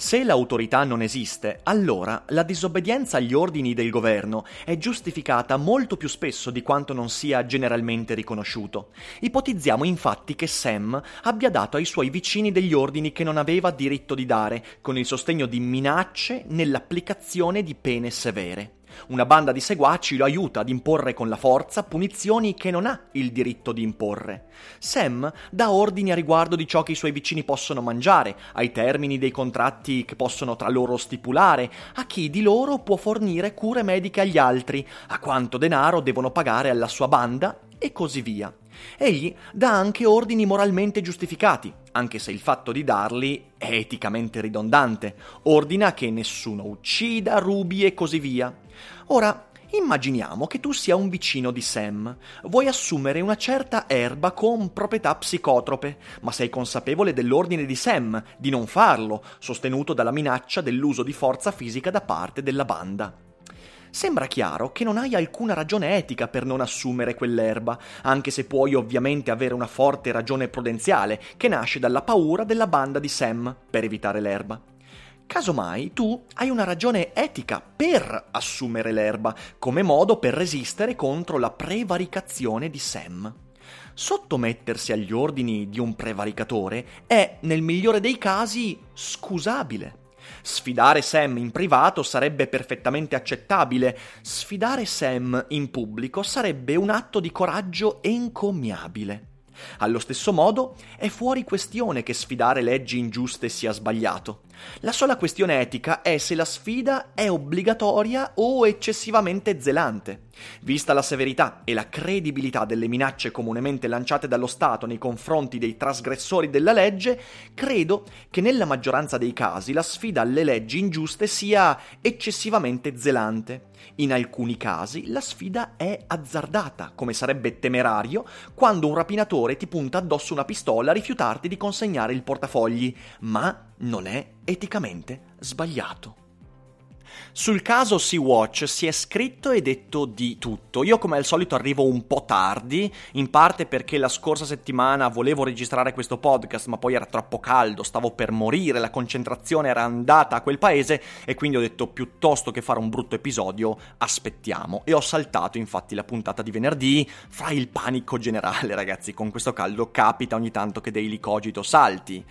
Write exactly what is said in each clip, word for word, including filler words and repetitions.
Se l'autorità non esiste, allora la disobbedienza agli ordini del governo è giustificata molto più spesso di quanto non sia generalmente riconosciuto. Ipotizziamo infatti che Sam abbia dato ai suoi vicini degli ordini che non aveva diritto di dare, con il sostegno di minacce nell'applicazione di pene severe. Una banda di seguaci lo aiuta ad imporre con la forza punizioni che non ha il diritto di imporre. Sam dà ordini a riguardo di ciò che i suoi vicini possono mangiare, ai termini dei contratti che possono tra loro stipulare, a chi di loro può fornire cure mediche agli altri, a quanto denaro devono pagare alla sua banda e così via. Egli dà anche ordini moralmente giustificati, anche se il fatto di darli è eticamente ridondante. Ordina che nessuno uccida, rubi e così via. Ora, immaginiamo che tu sia un vicino di Sam. Vuoi assumere una certa erba con proprietà psicotrope, ma sei consapevole dell'ordine di Sam di non farlo, sostenuto dalla minaccia dell'uso di forza fisica da parte della banda. Sembra chiaro che non hai alcuna ragione etica per non assumere quell'erba, anche se puoi ovviamente avere una forte ragione prudenziale che nasce dalla paura della banda di Sam per evitare l'erba. Casomai tu hai una ragione etica per assumere l'erba, come modo per resistere contro la prevaricazione di Sam. Sottomettersi agli ordini di un prevaricatore è, nel migliore dei casi, scusabile. Sfidare Sam in privato sarebbe perfettamente accettabile. Sfidare Sam in pubblico sarebbe un atto di coraggio encomiabile. Allo stesso modo, è fuori questione che sfidare leggi ingiuste sia sbagliato. La sola questione etica è se la sfida è obbligatoria o eccessivamente zelante. Vista la severità e la credibilità delle minacce comunemente lanciate dallo Stato nei confronti dei trasgressori della legge, credo che nella maggioranza dei casi la sfida alle leggi ingiuste sia eccessivamente zelante. In alcuni casi la sfida è azzardata, come sarebbe temerario quando un rapinatore ti punta addosso una pistola a rifiutarti di consegnare il portafogli, ma non è eticamente sbagliato. Sul caso Sea-Watch si è scritto e detto di tutto. Io come al solito arrivo un po' tardi, in parte perché la scorsa settimana volevo registrare questo podcast ma poi era troppo caldo, stavo per morire, la concentrazione era andata a quel paese e quindi ho detto piuttosto che fare un brutto episodio aspettiamo, e ho saltato infatti la puntata di venerdì fra il panico generale. Ragazzi, con questo caldo capita ogni tanto che Daily Cogito salti,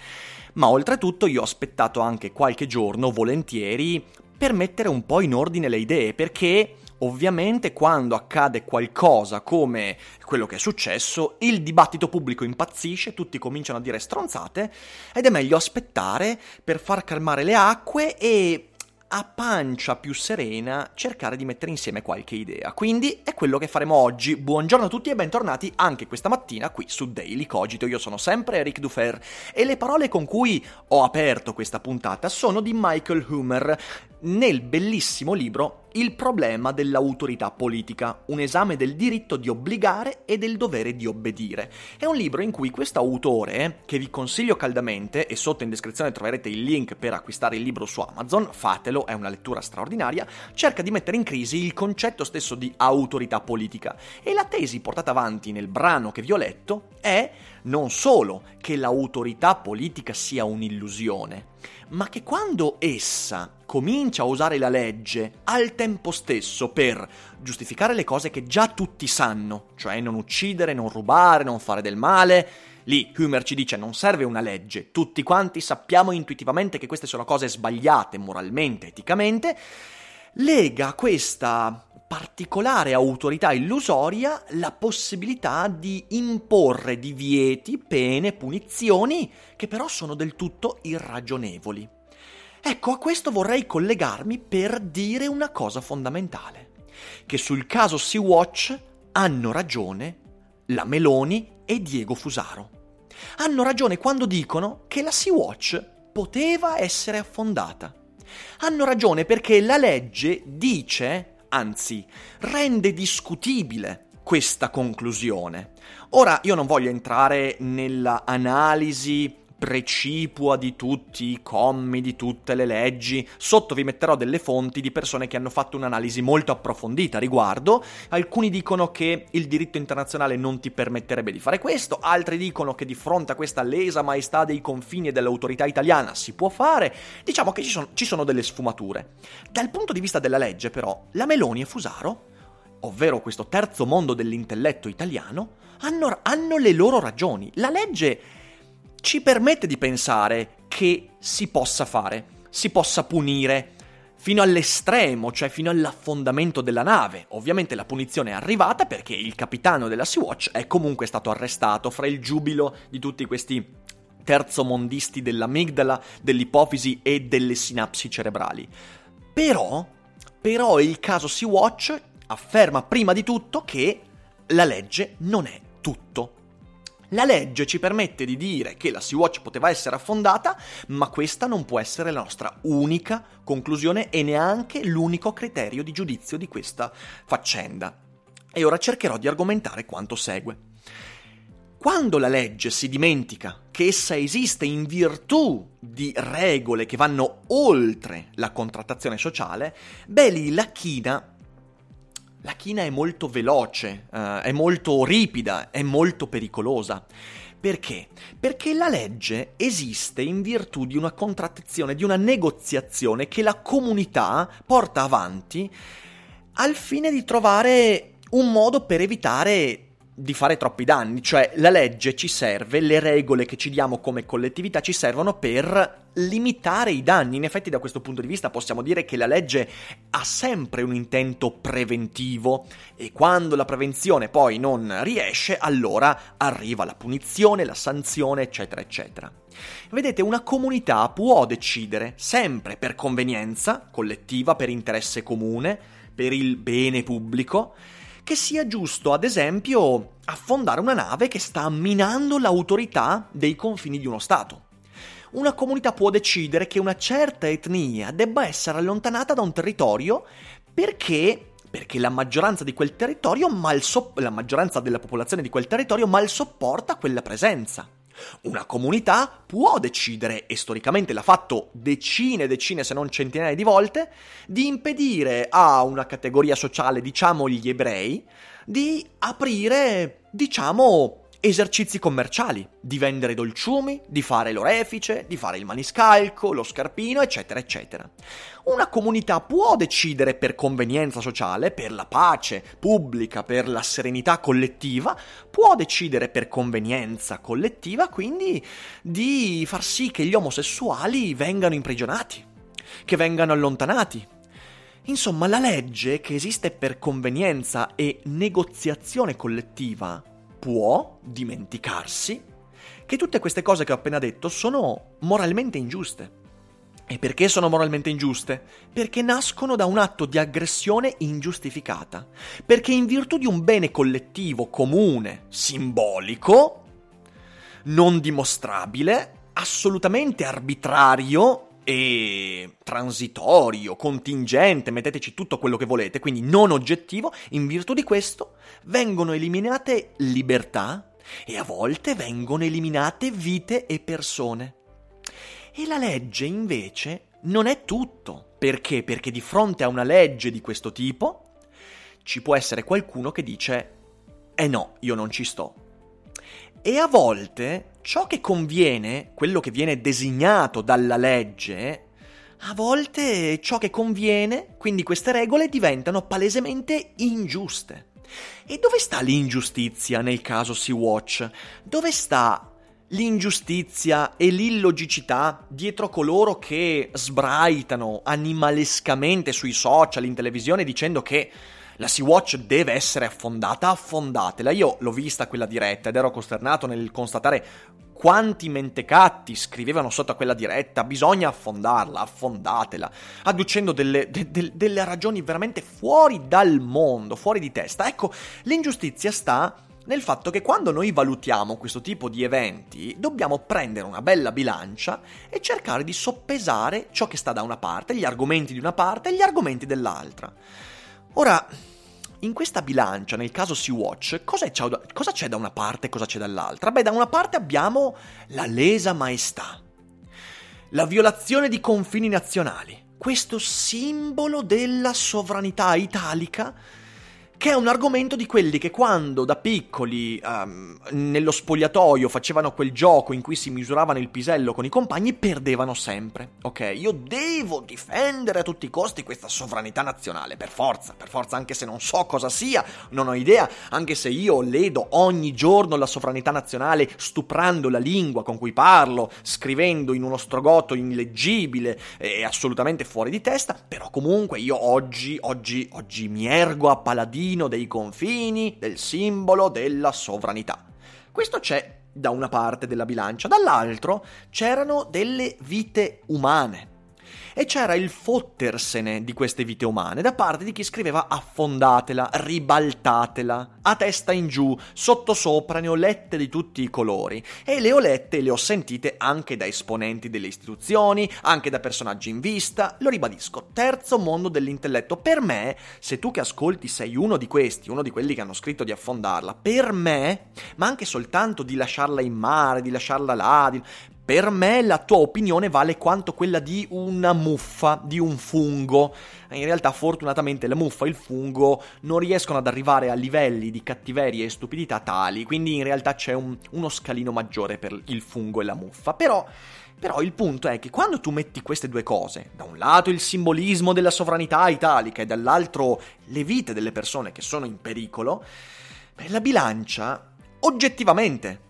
ma oltretutto io ho aspettato anche qualche giorno volentieri per mettere un po' in ordine le idee, perché ovviamente quando accade qualcosa come quello che è successo, il dibattito pubblico impazzisce, tutti cominciano a dire stronzate ed è meglio aspettare per far calmare le acque e a pancia più serena cercare di mettere insieme qualche idea. Quindi è quello che faremo oggi. Buongiorno a tutti e bentornati anche questa mattina qui su Daily Cogito. Io sono sempre Rick Dufer e le parole con cui ho aperto questa puntata sono di Michael Huemer nel bellissimo libro Il problema dell'autorità politica, un esame del diritto di obbligare e del dovere di obbedire. È un libro in cui questo autore, che vi consiglio caldamente, e sotto in descrizione troverete il link per acquistare il libro su Amazon, fatelo, è una lettura straordinaria, cerca di mettere in crisi il concetto stesso di autorità politica. E la tesi portata avanti nel brano che vi ho letto è non solo che l'autorità politica sia un'illusione, ma che quando essa comincia a usare la legge al tempo stesso per giustificare le cose che già tutti sanno, cioè non uccidere, non rubare, non fare del male, lì Huemer ci dice non serve una legge, tutti quanti sappiamo intuitivamente che queste sono cose sbagliate moralmente, eticamente, lega questa particolare autorità illusoria la possibilità di imporre divieti, pene, punizioni che però sono del tutto irragionevoli. Ecco, a questo vorrei collegarmi per dire una cosa fondamentale, che sul caso Sea-Watch hanno ragione la Meloni e Diego Fusaro. Hanno ragione quando dicono che la Sea-Watch poteva essere affondata. Hanno ragione perché la legge dice, anzi, rende discutibile questa conclusione. Ora, io non voglio entrare nella analisi precipua di tutti i commi, di tutte le leggi. Sotto vi metterò delle fonti di persone che hanno fatto un'analisi molto approfondita a riguardo. Alcuni dicono che il diritto internazionale non ti permetterebbe di fare questo, altri dicono che di fronte a questa lesa maestà dei confini e dell'autorità italiana si può fare. Diciamo che ci sono, ci sono delle sfumature. Dal punto di vista della legge, però, la Meloni e Fusaro, ovvero questo terzo mondo dell'intelletto italiano, hanno, hanno le loro ragioni. La legge ci permette di pensare che si possa fare, si possa punire fino all'estremo, cioè fino all'affondamento della nave. Ovviamente la punizione è arrivata perché il capitano della Sea-Watch è comunque stato arrestato fra il giubilo di tutti questi terzomondisti dell'amigdala, dell'ipofisi e delle sinapsi cerebrali. Però, però il caso Sea-Watch afferma prima di tutto che la legge non è tutto. La legge ci permette di dire che la Sea-Watch poteva essere affondata, ma questa non può essere la nostra unica conclusione e neanche l'unico criterio di giudizio di questa faccenda. E ora cercherò di argomentare quanto segue. Quando la legge si dimentica che essa esiste in virtù di regole che vanno oltre la contrattazione sociale, beh lì la china La china è molto veloce, eh, è molto ripida, è molto pericolosa. Perché? Perché la legge esiste in virtù di una contrattazione, di una negoziazione che la comunità porta avanti al fine di trovare un modo per evitare di fare troppi danni, cioè la legge ci serve, le regole che ci diamo come collettività ci servono per limitare i danni. In effetti da questo punto di vista possiamo dire che la legge ha sempre un intento preventivo e quando la prevenzione poi non riesce, allora arriva la punizione, la sanzione, eccetera, eccetera. Vedete, una comunità può decidere sempre per convenienza collettiva, per interesse comune, per il bene pubblico, che sia giusto, ad esempio, affondare una nave che sta minando l'autorità dei confini di uno Stato. Una comunità può decidere che una certa etnia debba essere allontanata da un territorio perché, perché la maggioranza di quel territorio mal sopp- la maggioranza della popolazione di quel territorio mal sopporta quella presenza. Una comunità può decidere, e storicamente l'ha fatto decine e decine se non centinaia di volte, di impedire a una categoria sociale, diciamo gli ebrei, di aprire, diciamo, esercizi commerciali, di vendere dolciumi, di fare l'orefice, di fare il maniscalco, lo scarpino, eccetera, eccetera. Una comunità può decidere per convenienza sociale, per la pace pubblica, per la serenità collettiva, può decidere per convenienza collettiva, quindi, di far sì che gli omosessuali vengano imprigionati, che vengano allontanati. Insomma, la legge che esiste per convenienza e negoziazione collettiva può dimenticarsi che tutte queste cose che ho appena detto sono moralmente ingiuste. E perché sono moralmente ingiuste? Perché nascono da un atto di aggressione ingiustificata. Perché in virtù di un bene collettivo, comune, simbolico, non dimostrabile, assolutamente arbitrario e transitorio, contingente, metteteci tutto quello che volete, quindi non oggettivo, in virtù di questo vengono eliminate libertà e a volte vengono eliminate vite e persone. E la legge invece non è tutto. Perché? Perché di fronte a una legge di questo tipo ci può essere qualcuno che dice «Eh no, io non ci sto». E a volte ciò che conviene, quello che viene designato dalla legge, a volte ciò che conviene, quindi queste regole diventano palesemente ingiuste. E dove sta l'ingiustizia nel caso Sea-Watch? Dove sta l'ingiustizia e l'illogicità dietro coloro che sbraitano animalescamente sui social, in televisione, dicendo che la Sea-Watch deve essere affondata, affondatela. Io l'ho vista quella diretta ed ero costernato nel constatare quanti mentecatti scrivevano sotto a quella diretta bisogna affondarla, affondatela, adducendo delle, de, de, delle ragioni veramente fuori dal mondo, fuori di testa. Ecco, l'ingiustizia sta nel fatto che quando noi valutiamo questo tipo di eventi dobbiamo prendere una bella bilancia e cercare di soppesare ciò che sta da una parte, gli argomenti di una parte e gli argomenti dell'altra. Ora, in questa bilancia, nel caso Sea-Watch, cosa c'è, cosa c'è da una parte e cosa c'è dall'altra? Beh, da una parte abbiamo la lesa maestà, la violazione di confini nazionali, questo simbolo della sovranità italica, che è un argomento di quelli che quando da piccoli um, nello spogliatoio facevano quel gioco in cui si misuravano il pisello con i compagni, perdevano sempre, ok? Io devo difendere a tutti i costi questa sovranità nazionale, per forza, per forza, anche se non so cosa sia, non ho idea, anche se io ledo ogni giorno la sovranità nazionale stuprando la lingua con cui parlo, scrivendo in uno strogotto illeggibile e assolutamente fuori di testa, però comunque io oggi, oggi, oggi mi ergo a paladino dei confini, del simbolo della sovranità. Questo c'è da una parte della bilancia, dall'altro c'erano delle vite umane e c'era il fottersene di queste vite umane da parte di chi scriveva affondatela, ribaltatela, a testa in giù, sottosopra, ne ho lette di tutti i colori e le ho lette e le ho sentite anche da esponenti delle istituzioni, anche da personaggi in vista, lo ribadisco, terzo mondo dell'intelletto. Per me, se tu che ascolti sei uno di questi, uno di quelli che hanno scritto di affondarla, per me, ma anche soltanto di lasciarla in mare, di lasciarla là, di... Per me la tua opinione vale quanto quella di una muffa, di un fungo. In realtà, fortunatamente, la muffa e il fungo non riescono ad arrivare a livelli di cattiveria e stupidità tali, quindi in realtà c'è un, uno scalino maggiore per il fungo e la muffa. Però, però il punto è che quando tu metti queste due cose, da un lato il simbolismo della sovranità italica e dall'altro le vite delle persone che sono in pericolo, beh, la bilancia oggettivamente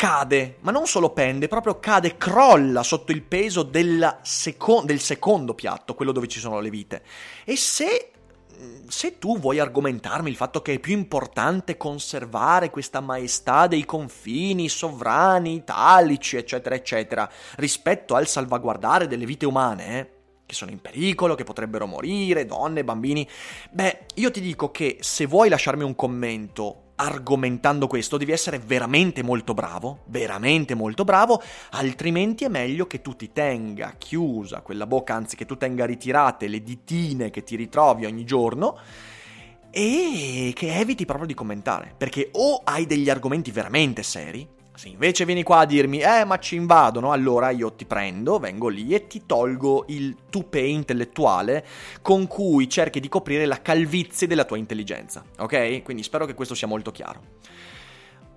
cade, ma non solo pende, proprio cade, crolla sotto il peso della seco- del secondo piatto, quello dove ci sono le vite. E se, se tu vuoi argomentarmi il fatto che è più importante conservare questa maestà dei confini sovrani italici, eccetera, eccetera, rispetto al salvaguardare delle vite umane, eh, che sono in pericolo, che potrebbero morire, donne, bambini, beh, io ti dico che se vuoi lasciarmi un commento argomentando questo, devi essere veramente molto bravo, veramente molto bravo, altrimenti è meglio che tu ti tenga chiusa quella bocca, anzi che tu tenga ritirate le ditine che ti ritrovi ogni giorno e che eviti proprio di commentare, perché o hai degli argomenti veramente seri, se invece vieni qua a dirmi eh ma ci invadono, allora io ti prendo, vengo lì e ti tolgo il tupè intellettuale con cui cerchi di coprire la calvizie della tua intelligenza, ok? Quindi spero che questo sia molto chiaro.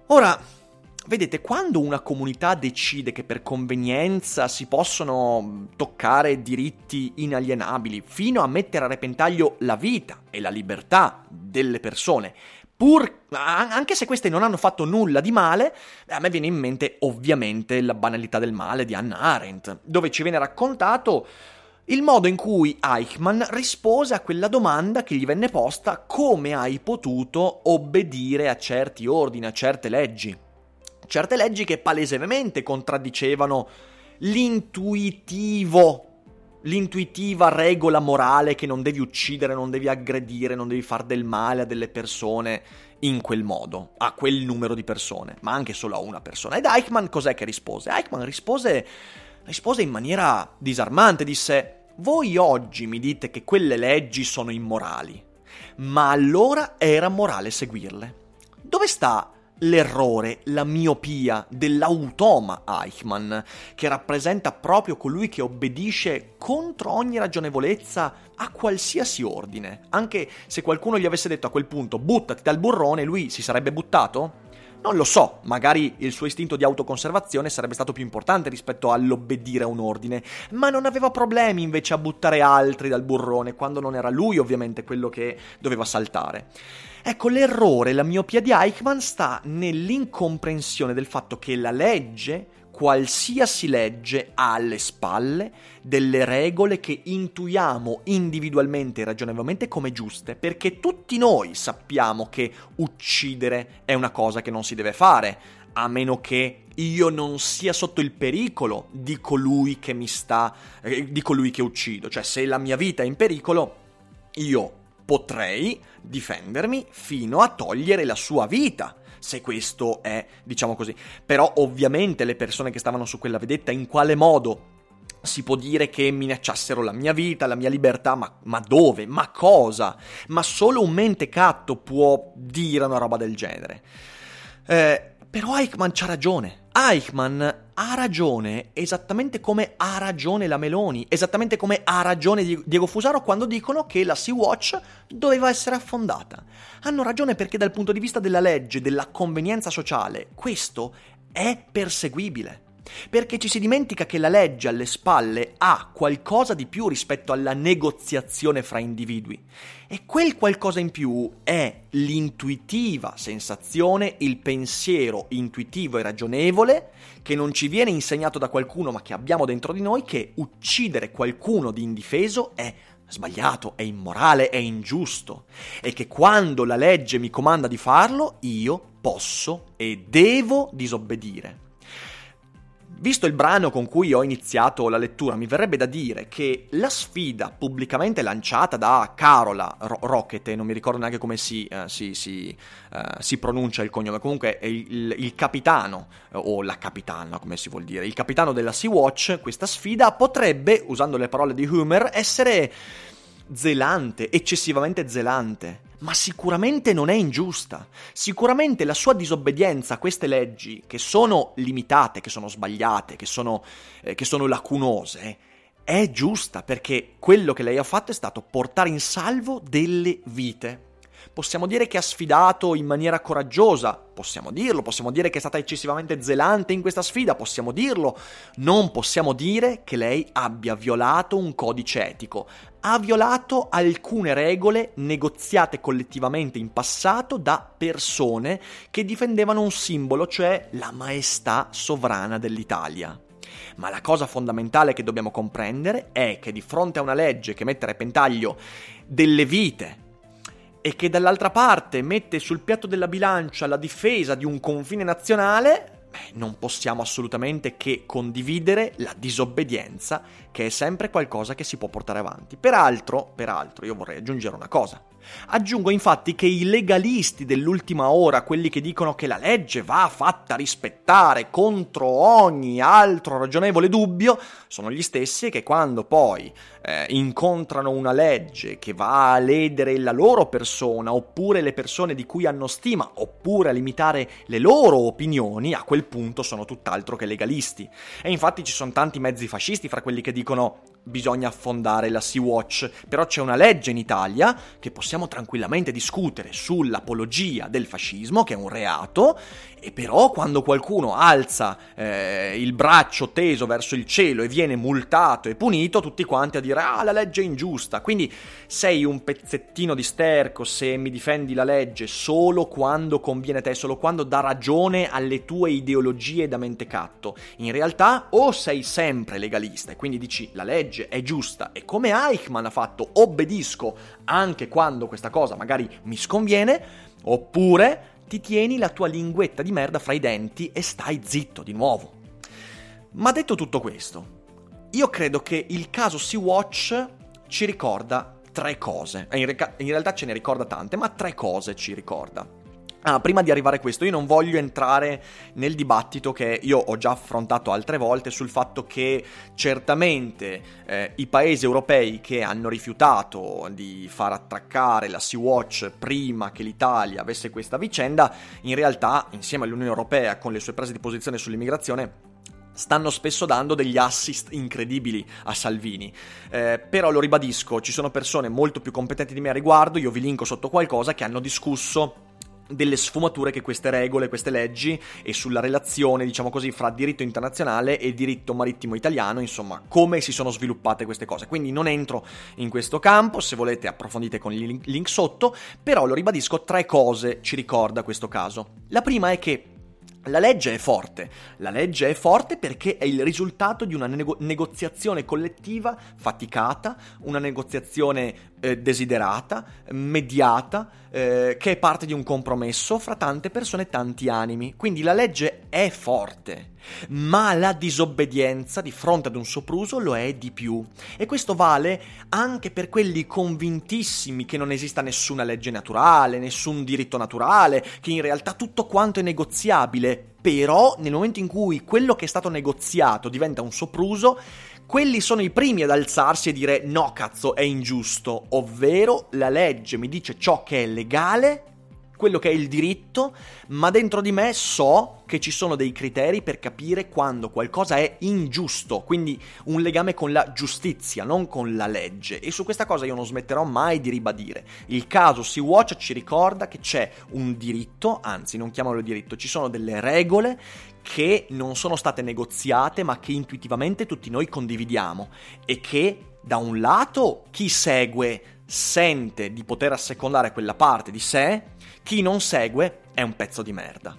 Ora, vedete, quando una comunità decide che per convenienza si possono toccare diritti inalienabili fino a mettere a repentaglio la vita e la libertà delle persone, pur anche se queste non hanno fatto nulla di male, a me viene in mente ovviamente La banalità del male di Hannah Arendt, dove ci viene raccontato il modo in cui Eichmann rispose a quella domanda che gli venne posta: come hai potuto obbedire a certi ordini, a certe leggi? Certe leggi che palesemente contraddicevano l'intuitivo l'intuitiva regola morale che non devi uccidere, non devi aggredire, non devi far del male a delle persone in quel modo, a quel numero di persone, ma anche solo a una persona. Ed Eichmann cos'è che rispose? Eichmann rispose, rispose in maniera disarmante, disse: voi oggi mi dite che quelle leggi sono immorali, ma allora era morale seguirle. Dove sta l'errore, la miopia dell'automa Eichmann, che rappresenta proprio colui che obbedisce contro ogni ragionevolezza a qualsiasi ordine? Anche se qualcuno gli avesse detto a quel punto buttati dal burrone, lui si sarebbe buttato? Non lo so, magari il suo istinto di autoconservazione sarebbe stato più importante rispetto all'obbedire a un ordine, ma non aveva problemi invece a buttare altri dal burrone, quando non era lui ovviamente quello che doveva saltare. Ecco, l'errore, la miopia di Eichmann sta nell'incomprensione del fatto che la legge, qualsiasi legge, ha alle spalle delle regole che intuiamo individualmente e ragionevolmente come giuste, perché tutti noi sappiamo che uccidere è una cosa che non si deve fare, a meno che io non sia sotto il pericolo di colui che mi sta, di colui che uccido. Cioè, se la mia vita è in pericolo, io potrei difendermi fino a togliere la sua vita, se questo è, diciamo così. Però ovviamente le persone che stavano su quella vedetta, in quale modo si può dire che minacciassero la mia vita, la mia libertà? Ma, ma dove? Ma cosa? Ma solo un mentecatto può dire una roba del genere. Eh, però Eichmann c'ha ragione. Eichmann ha ragione esattamente come ha ragione la Meloni, esattamente come ha ragione Diego Fusaro quando dicono che la Sea-Watch doveva essere affondata. Hanno ragione perché dal punto di vista della legge, della convenienza sociale, questo è perseguibile. Perché ci si dimentica che la legge alle spalle ha qualcosa di più rispetto alla negoziazione fra individui, e quel qualcosa in più è l'intuitiva sensazione, il pensiero intuitivo e ragionevole che non ci viene insegnato da qualcuno ma che abbiamo dentro di noi, che uccidere qualcuno di indifeso è sbagliato, è immorale, è ingiusto, e che quando la legge mi comanda di farlo io posso e devo disobbedire. Visto il brano con cui ho iniziato la lettura, mi verrebbe da dire che la sfida pubblicamente lanciata da Carola Ro- Rockete, non mi ricordo neanche come si, uh, si, si, uh, si pronuncia il cognome, comunque è il, il capitano, o la capitana come si vuol dire, il capitano della Sea-Watch, questa sfida potrebbe, usando le parole di Huemer, essere zelante, eccessivamente zelante. Ma sicuramente non è ingiusta, sicuramente la sua disobbedienza a queste leggi, che sono limitate, che sono sbagliate, che sono, eh, che sono lacunose, è giusta, perché quello che lei ha fatto è stato portare in salvo delle vite. Possiamo dire che ha sfidato in maniera coraggiosa, possiamo dirlo, possiamo dire che è stata eccessivamente zelante in questa sfida, possiamo dirlo, non possiamo dire che lei abbia violato un codice etico, ha violato alcune regole negoziate collettivamente in passato da persone che difendevano un simbolo, cioè la maestà sovrana dell'Italia. Ma la cosa fondamentale che dobbiamo comprendere è che di fronte a una legge che mette a repentaglio delle vite e che dall'altra parte mette sul piatto della bilancia la difesa di un confine nazionale, non possiamo assolutamente che condividere la disobbedienza, che è sempre qualcosa che si può portare avanti. Peraltro, peraltro, io vorrei aggiungere una cosa. Aggiungo infatti che i legalisti dell'ultima ora, quelli che dicono che la legge va fatta rispettare contro ogni altro ragionevole dubbio, sono gli stessi che quando poi eh, incontrano una legge che va a ledere la loro persona, oppure le persone di cui hanno stima, oppure a limitare le loro opinioni, a quel punto sono tutt'altro che legalisti. E infatti ci sono tanti mezzi fascisti fra quelli che dicono bisogna affondare la Sea-Watch, però c'è una legge in Italia che possiamo tranquillamente discutere sull'apologia del fascismo, che è un reato, e però quando qualcuno alza eh, il braccio teso verso il cielo e viene multato e punito, tutti quanti a dire ah, la legge è ingiusta. Quindi sei un pezzettino di sterco se mi difendi la legge solo quando conviene a te, solo quando dà ragione alle tue ideologie da mentecatto. In realtà o sei sempre legalista e quindi dici la legge è giusta, e come Eichmann ha fatto, obbedisco anche quando questa cosa magari mi sconviene, oppure ti tieni la tua linguetta di merda fra i denti e stai zitto di nuovo. Ma detto tutto questo, io credo che il caso Sea-Watch ci ricorda tre cose, in, re- in realtà ce ne ricorda tante, ma tre cose ci ricorda. Ah, prima di arrivare a questo, io non voglio entrare nel dibattito che io ho già affrontato altre volte sul fatto che certamente eh, i paesi europei che hanno rifiutato di far attraccare la Sea-Watch prima che l'Italia avesse questa vicenda, in realtà, insieme all'Unione Europea, con le sue prese di posizione sull'immigrazione, stanno spesso dando degli assist incredibili a Salvini, eh, però lo ribadisco, ci sono persone molto più competenti di me a riguardo, io vi linko sotto qualcosa, che hanno discusso delle sfumature che queste regole, queste leggi, e sulla relazione, diciamo così, fra diritto internazionale e diritto marittimo italiano, insomma, come si sono sviluppate queste cose. Quindi non entro in questo campo, se volete approfondite con i link sotto, però lo ribadisco, tre cose ci ricorda questo caso. La prima è che la legge è forte, la legge è forte perché è il risultato di una nego- negoziazione collettiva faticata, una negoziazione eh, desiderata, mediata, eh, che è parte di un compromesso fra tante persone e tanti animi. Quindi la legge è forte, ma la disobbedienza di fronte ad un sopruso lo è di più. E questo vale anche per quelli convintissimi che non esista nessuna legge naturale, nessun diritto naturale, che in realtà tutto quanto è negoziabile. Però nel momento in cui quello che è stato negoziato diventa un sopruso, quelli sono i primi ad alzarsi e dire no cazzo, è ingiusto, ovvero la legge mi dice ciò che è legale, quello che è il diritto, ma dentro di me so che ci sono dei criteri per capire quando qualcosa è ingiusto, quindi un legame con la giustizia, non con la legge. E su questa cosa io non smetterò mai di ribadire. Il caso Sea-Watch ci ricorda che c'è un diritto, anzi non chiamalo diritto, ci sono delle regole che non sono state negoziate ma che intuitivamente tutti noi condividiamo e che da un lato chi segue sente di poter assecondare quella parte di sé, chi non segue è un pezzo di merda.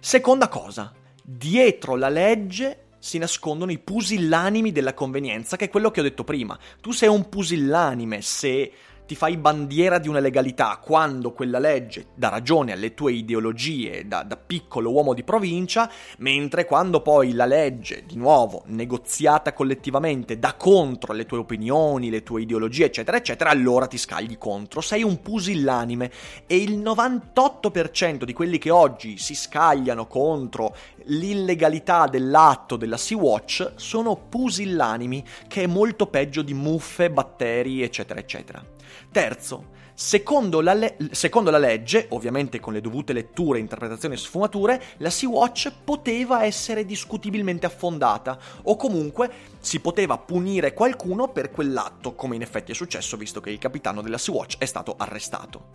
Seconda cosa, dietro la legge si nascondono i pusillanimi della convenienza, che è quello che ho detto prima. Tu sei un pusillanime se ti fai bandiera di una legalità quando quella legge dà ragione alle tue ideologie da, da piccolo uomo di provincia, mentre quando poi la legge, di nuovo, negoziata collettivamente, dà contro le tue opinioni, le tue ideologie, eccetera, eccetera, allora ti scagli contro. Sei un pusillanime e il novantotto per cento di quelli che oggi si scagliano contro l'illegalità dell'atto della Sea-Watch sono pusillanimi, che è molto peggio di muffe, batteri, eccetera, eccetera. Terzo, secondo la, le- secondo la legge, ovviamente con le dovute letture, interpretazioni e sfumature, la Sea-Watch poteva essere discutibilmente affondata o comunque si poteva punire qualcuno per quell'atto, come in effetti è successo visto che il capitano della Sea-Watch è stato arrestato.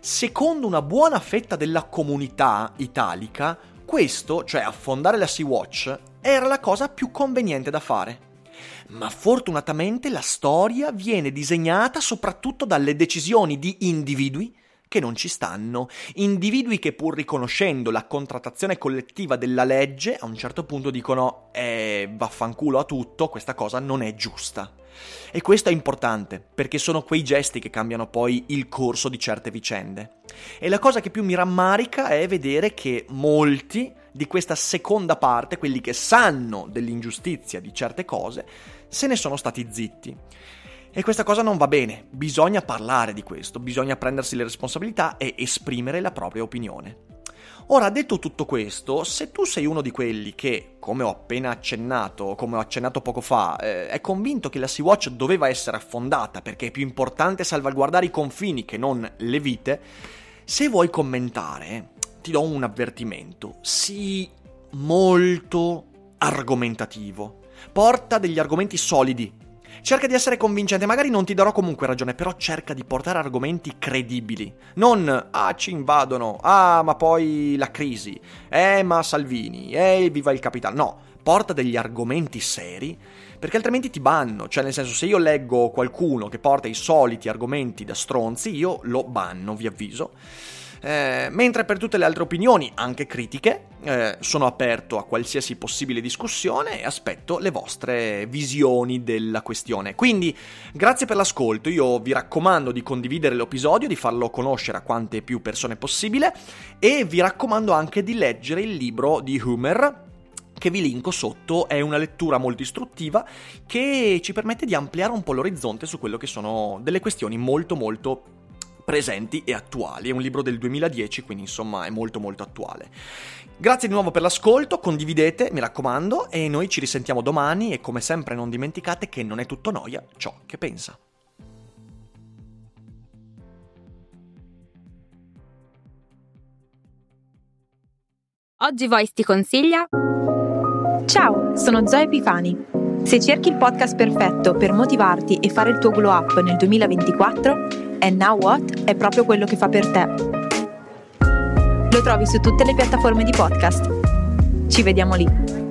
Secondo una buona fetta della comunità italica, questo, cioè affondare la Sea-Watch, era la cosa più conveniente da fare. Ma fortunatamente la storia viene disegnata soprattutto dalle decisioni di individui che non ci stanno, individui che pur riconoscendo la contrattazione collettiva della legge a un certo punto dicono eh, vaffanculo a tutto, questa cosa non è giusta. E questo è importante, perché sono quei gesti che cambiano poi il corso di certe vicende. E la cosa che più mi rammarica è vedere che molti di questa seconda parte, quelli che sanno dell'ingiustizia di certe cose, se ne sono stati zitti. E questa cosa non va bene, bisogna parlare di questo, bisogna prendersi le responsabilità e esprimere la propria opinione. Ora, detto tutto questo, se tu sei uno di quelli che, come ho appena accennato, come ho accennato poco fa, eh, è convinto che la Sea-Watch doveva essere affondata perché è più importante salvaguardare i confini che non le vite, se vuoi commentare, ti do un avvertimento, sii molto argomentativo, porta degli argomenti solidi, cerca di essere convincente, magari non ti darò comunque ragione, però cerca di portare argomenti credibili, non ah ci invadono, ah ma poi la crisi, eh ma Salvini, eh viva il capitano, no, porta degli argomenti seri, perché altrimenti ti banno, cioè nel senso se io leggo qualcuno che porta i soliti argomenti da stronzi, io lo banno, vi avviso. Eh, mentre per tutte le altre opinioni, anche critiche, eh, sono aperto a qualsiasi possibile discussione e aspetto le vostre visioni della questione. Quindi, grazie per l'ascolto, io vi raccomando di condividere l'episodio, di farlo conoscere a quante più persone possibile e vi raccomando anche di leggere il libro di Huemer, che vi linko sotto, è una lettura molto istruttiva che ci permette di ampliare un po' l'orizzonte su quello che sono delle questioni molto molto presenti e attuali. È un libro del duemiladieci, quindi insomma è molto molto attuale. Grazie di nuovo per l'ascolto, condividete, mi raccomando, e noi ci risentiamo domani e come sempre non dimenticate che non è tutto noia ciò che pensa. Oggi Voice ti consiglia... Ciao, sono Zoe Epifani. Se cerchi il podcast perfetto per motivarti e fare il tuo glow up nel duemilaventiquattro... And Now What? È proprio quello che fa per te. Lo trovi su tutte le piattaforme di podcast. Ci vediamo lì.